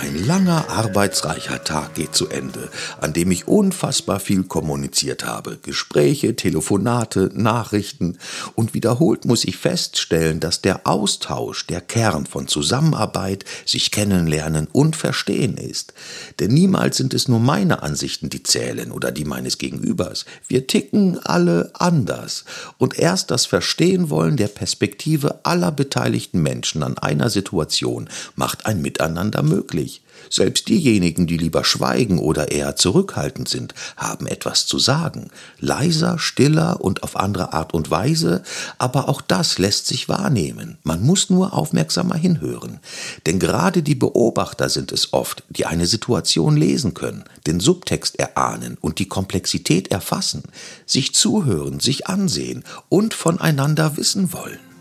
Ein langer, arbeitsreicher Tag geht zu Ende, an dem ich unfassbar viel kommuniziert habe. Gespräche, Telefonate, Nachrichten. Und wiederholt muss ich feststellen, dass der Austausch der Kern von Zusammenarbeit, sich kennenlernen und verstehen ist. Denn niemals sind es nur meine Ansichten, die zählen oder die meines Gegenübers. Wir ticken alle anders. Und erst das Verstehen wollen der Perspektive aller beteiligten Menschen an einer Situation macht ein Miteinander möglich. Selbst diejenigen, die lieber schweigen oder eher zurückhaltend sind, haben etwas zu sagen. Leiser, stiller und auf andere Art und Weise, aber auch das lässt sich wahrnehmen. Man muss nur aufmerksamer hinhören. Denn gerade die Beobachter sind es oft, die eine Situation lesen können, den Subtext erahnen und die Komplexität erfassen, sich zuhören, sich ansehen und voneinander wissen wollen.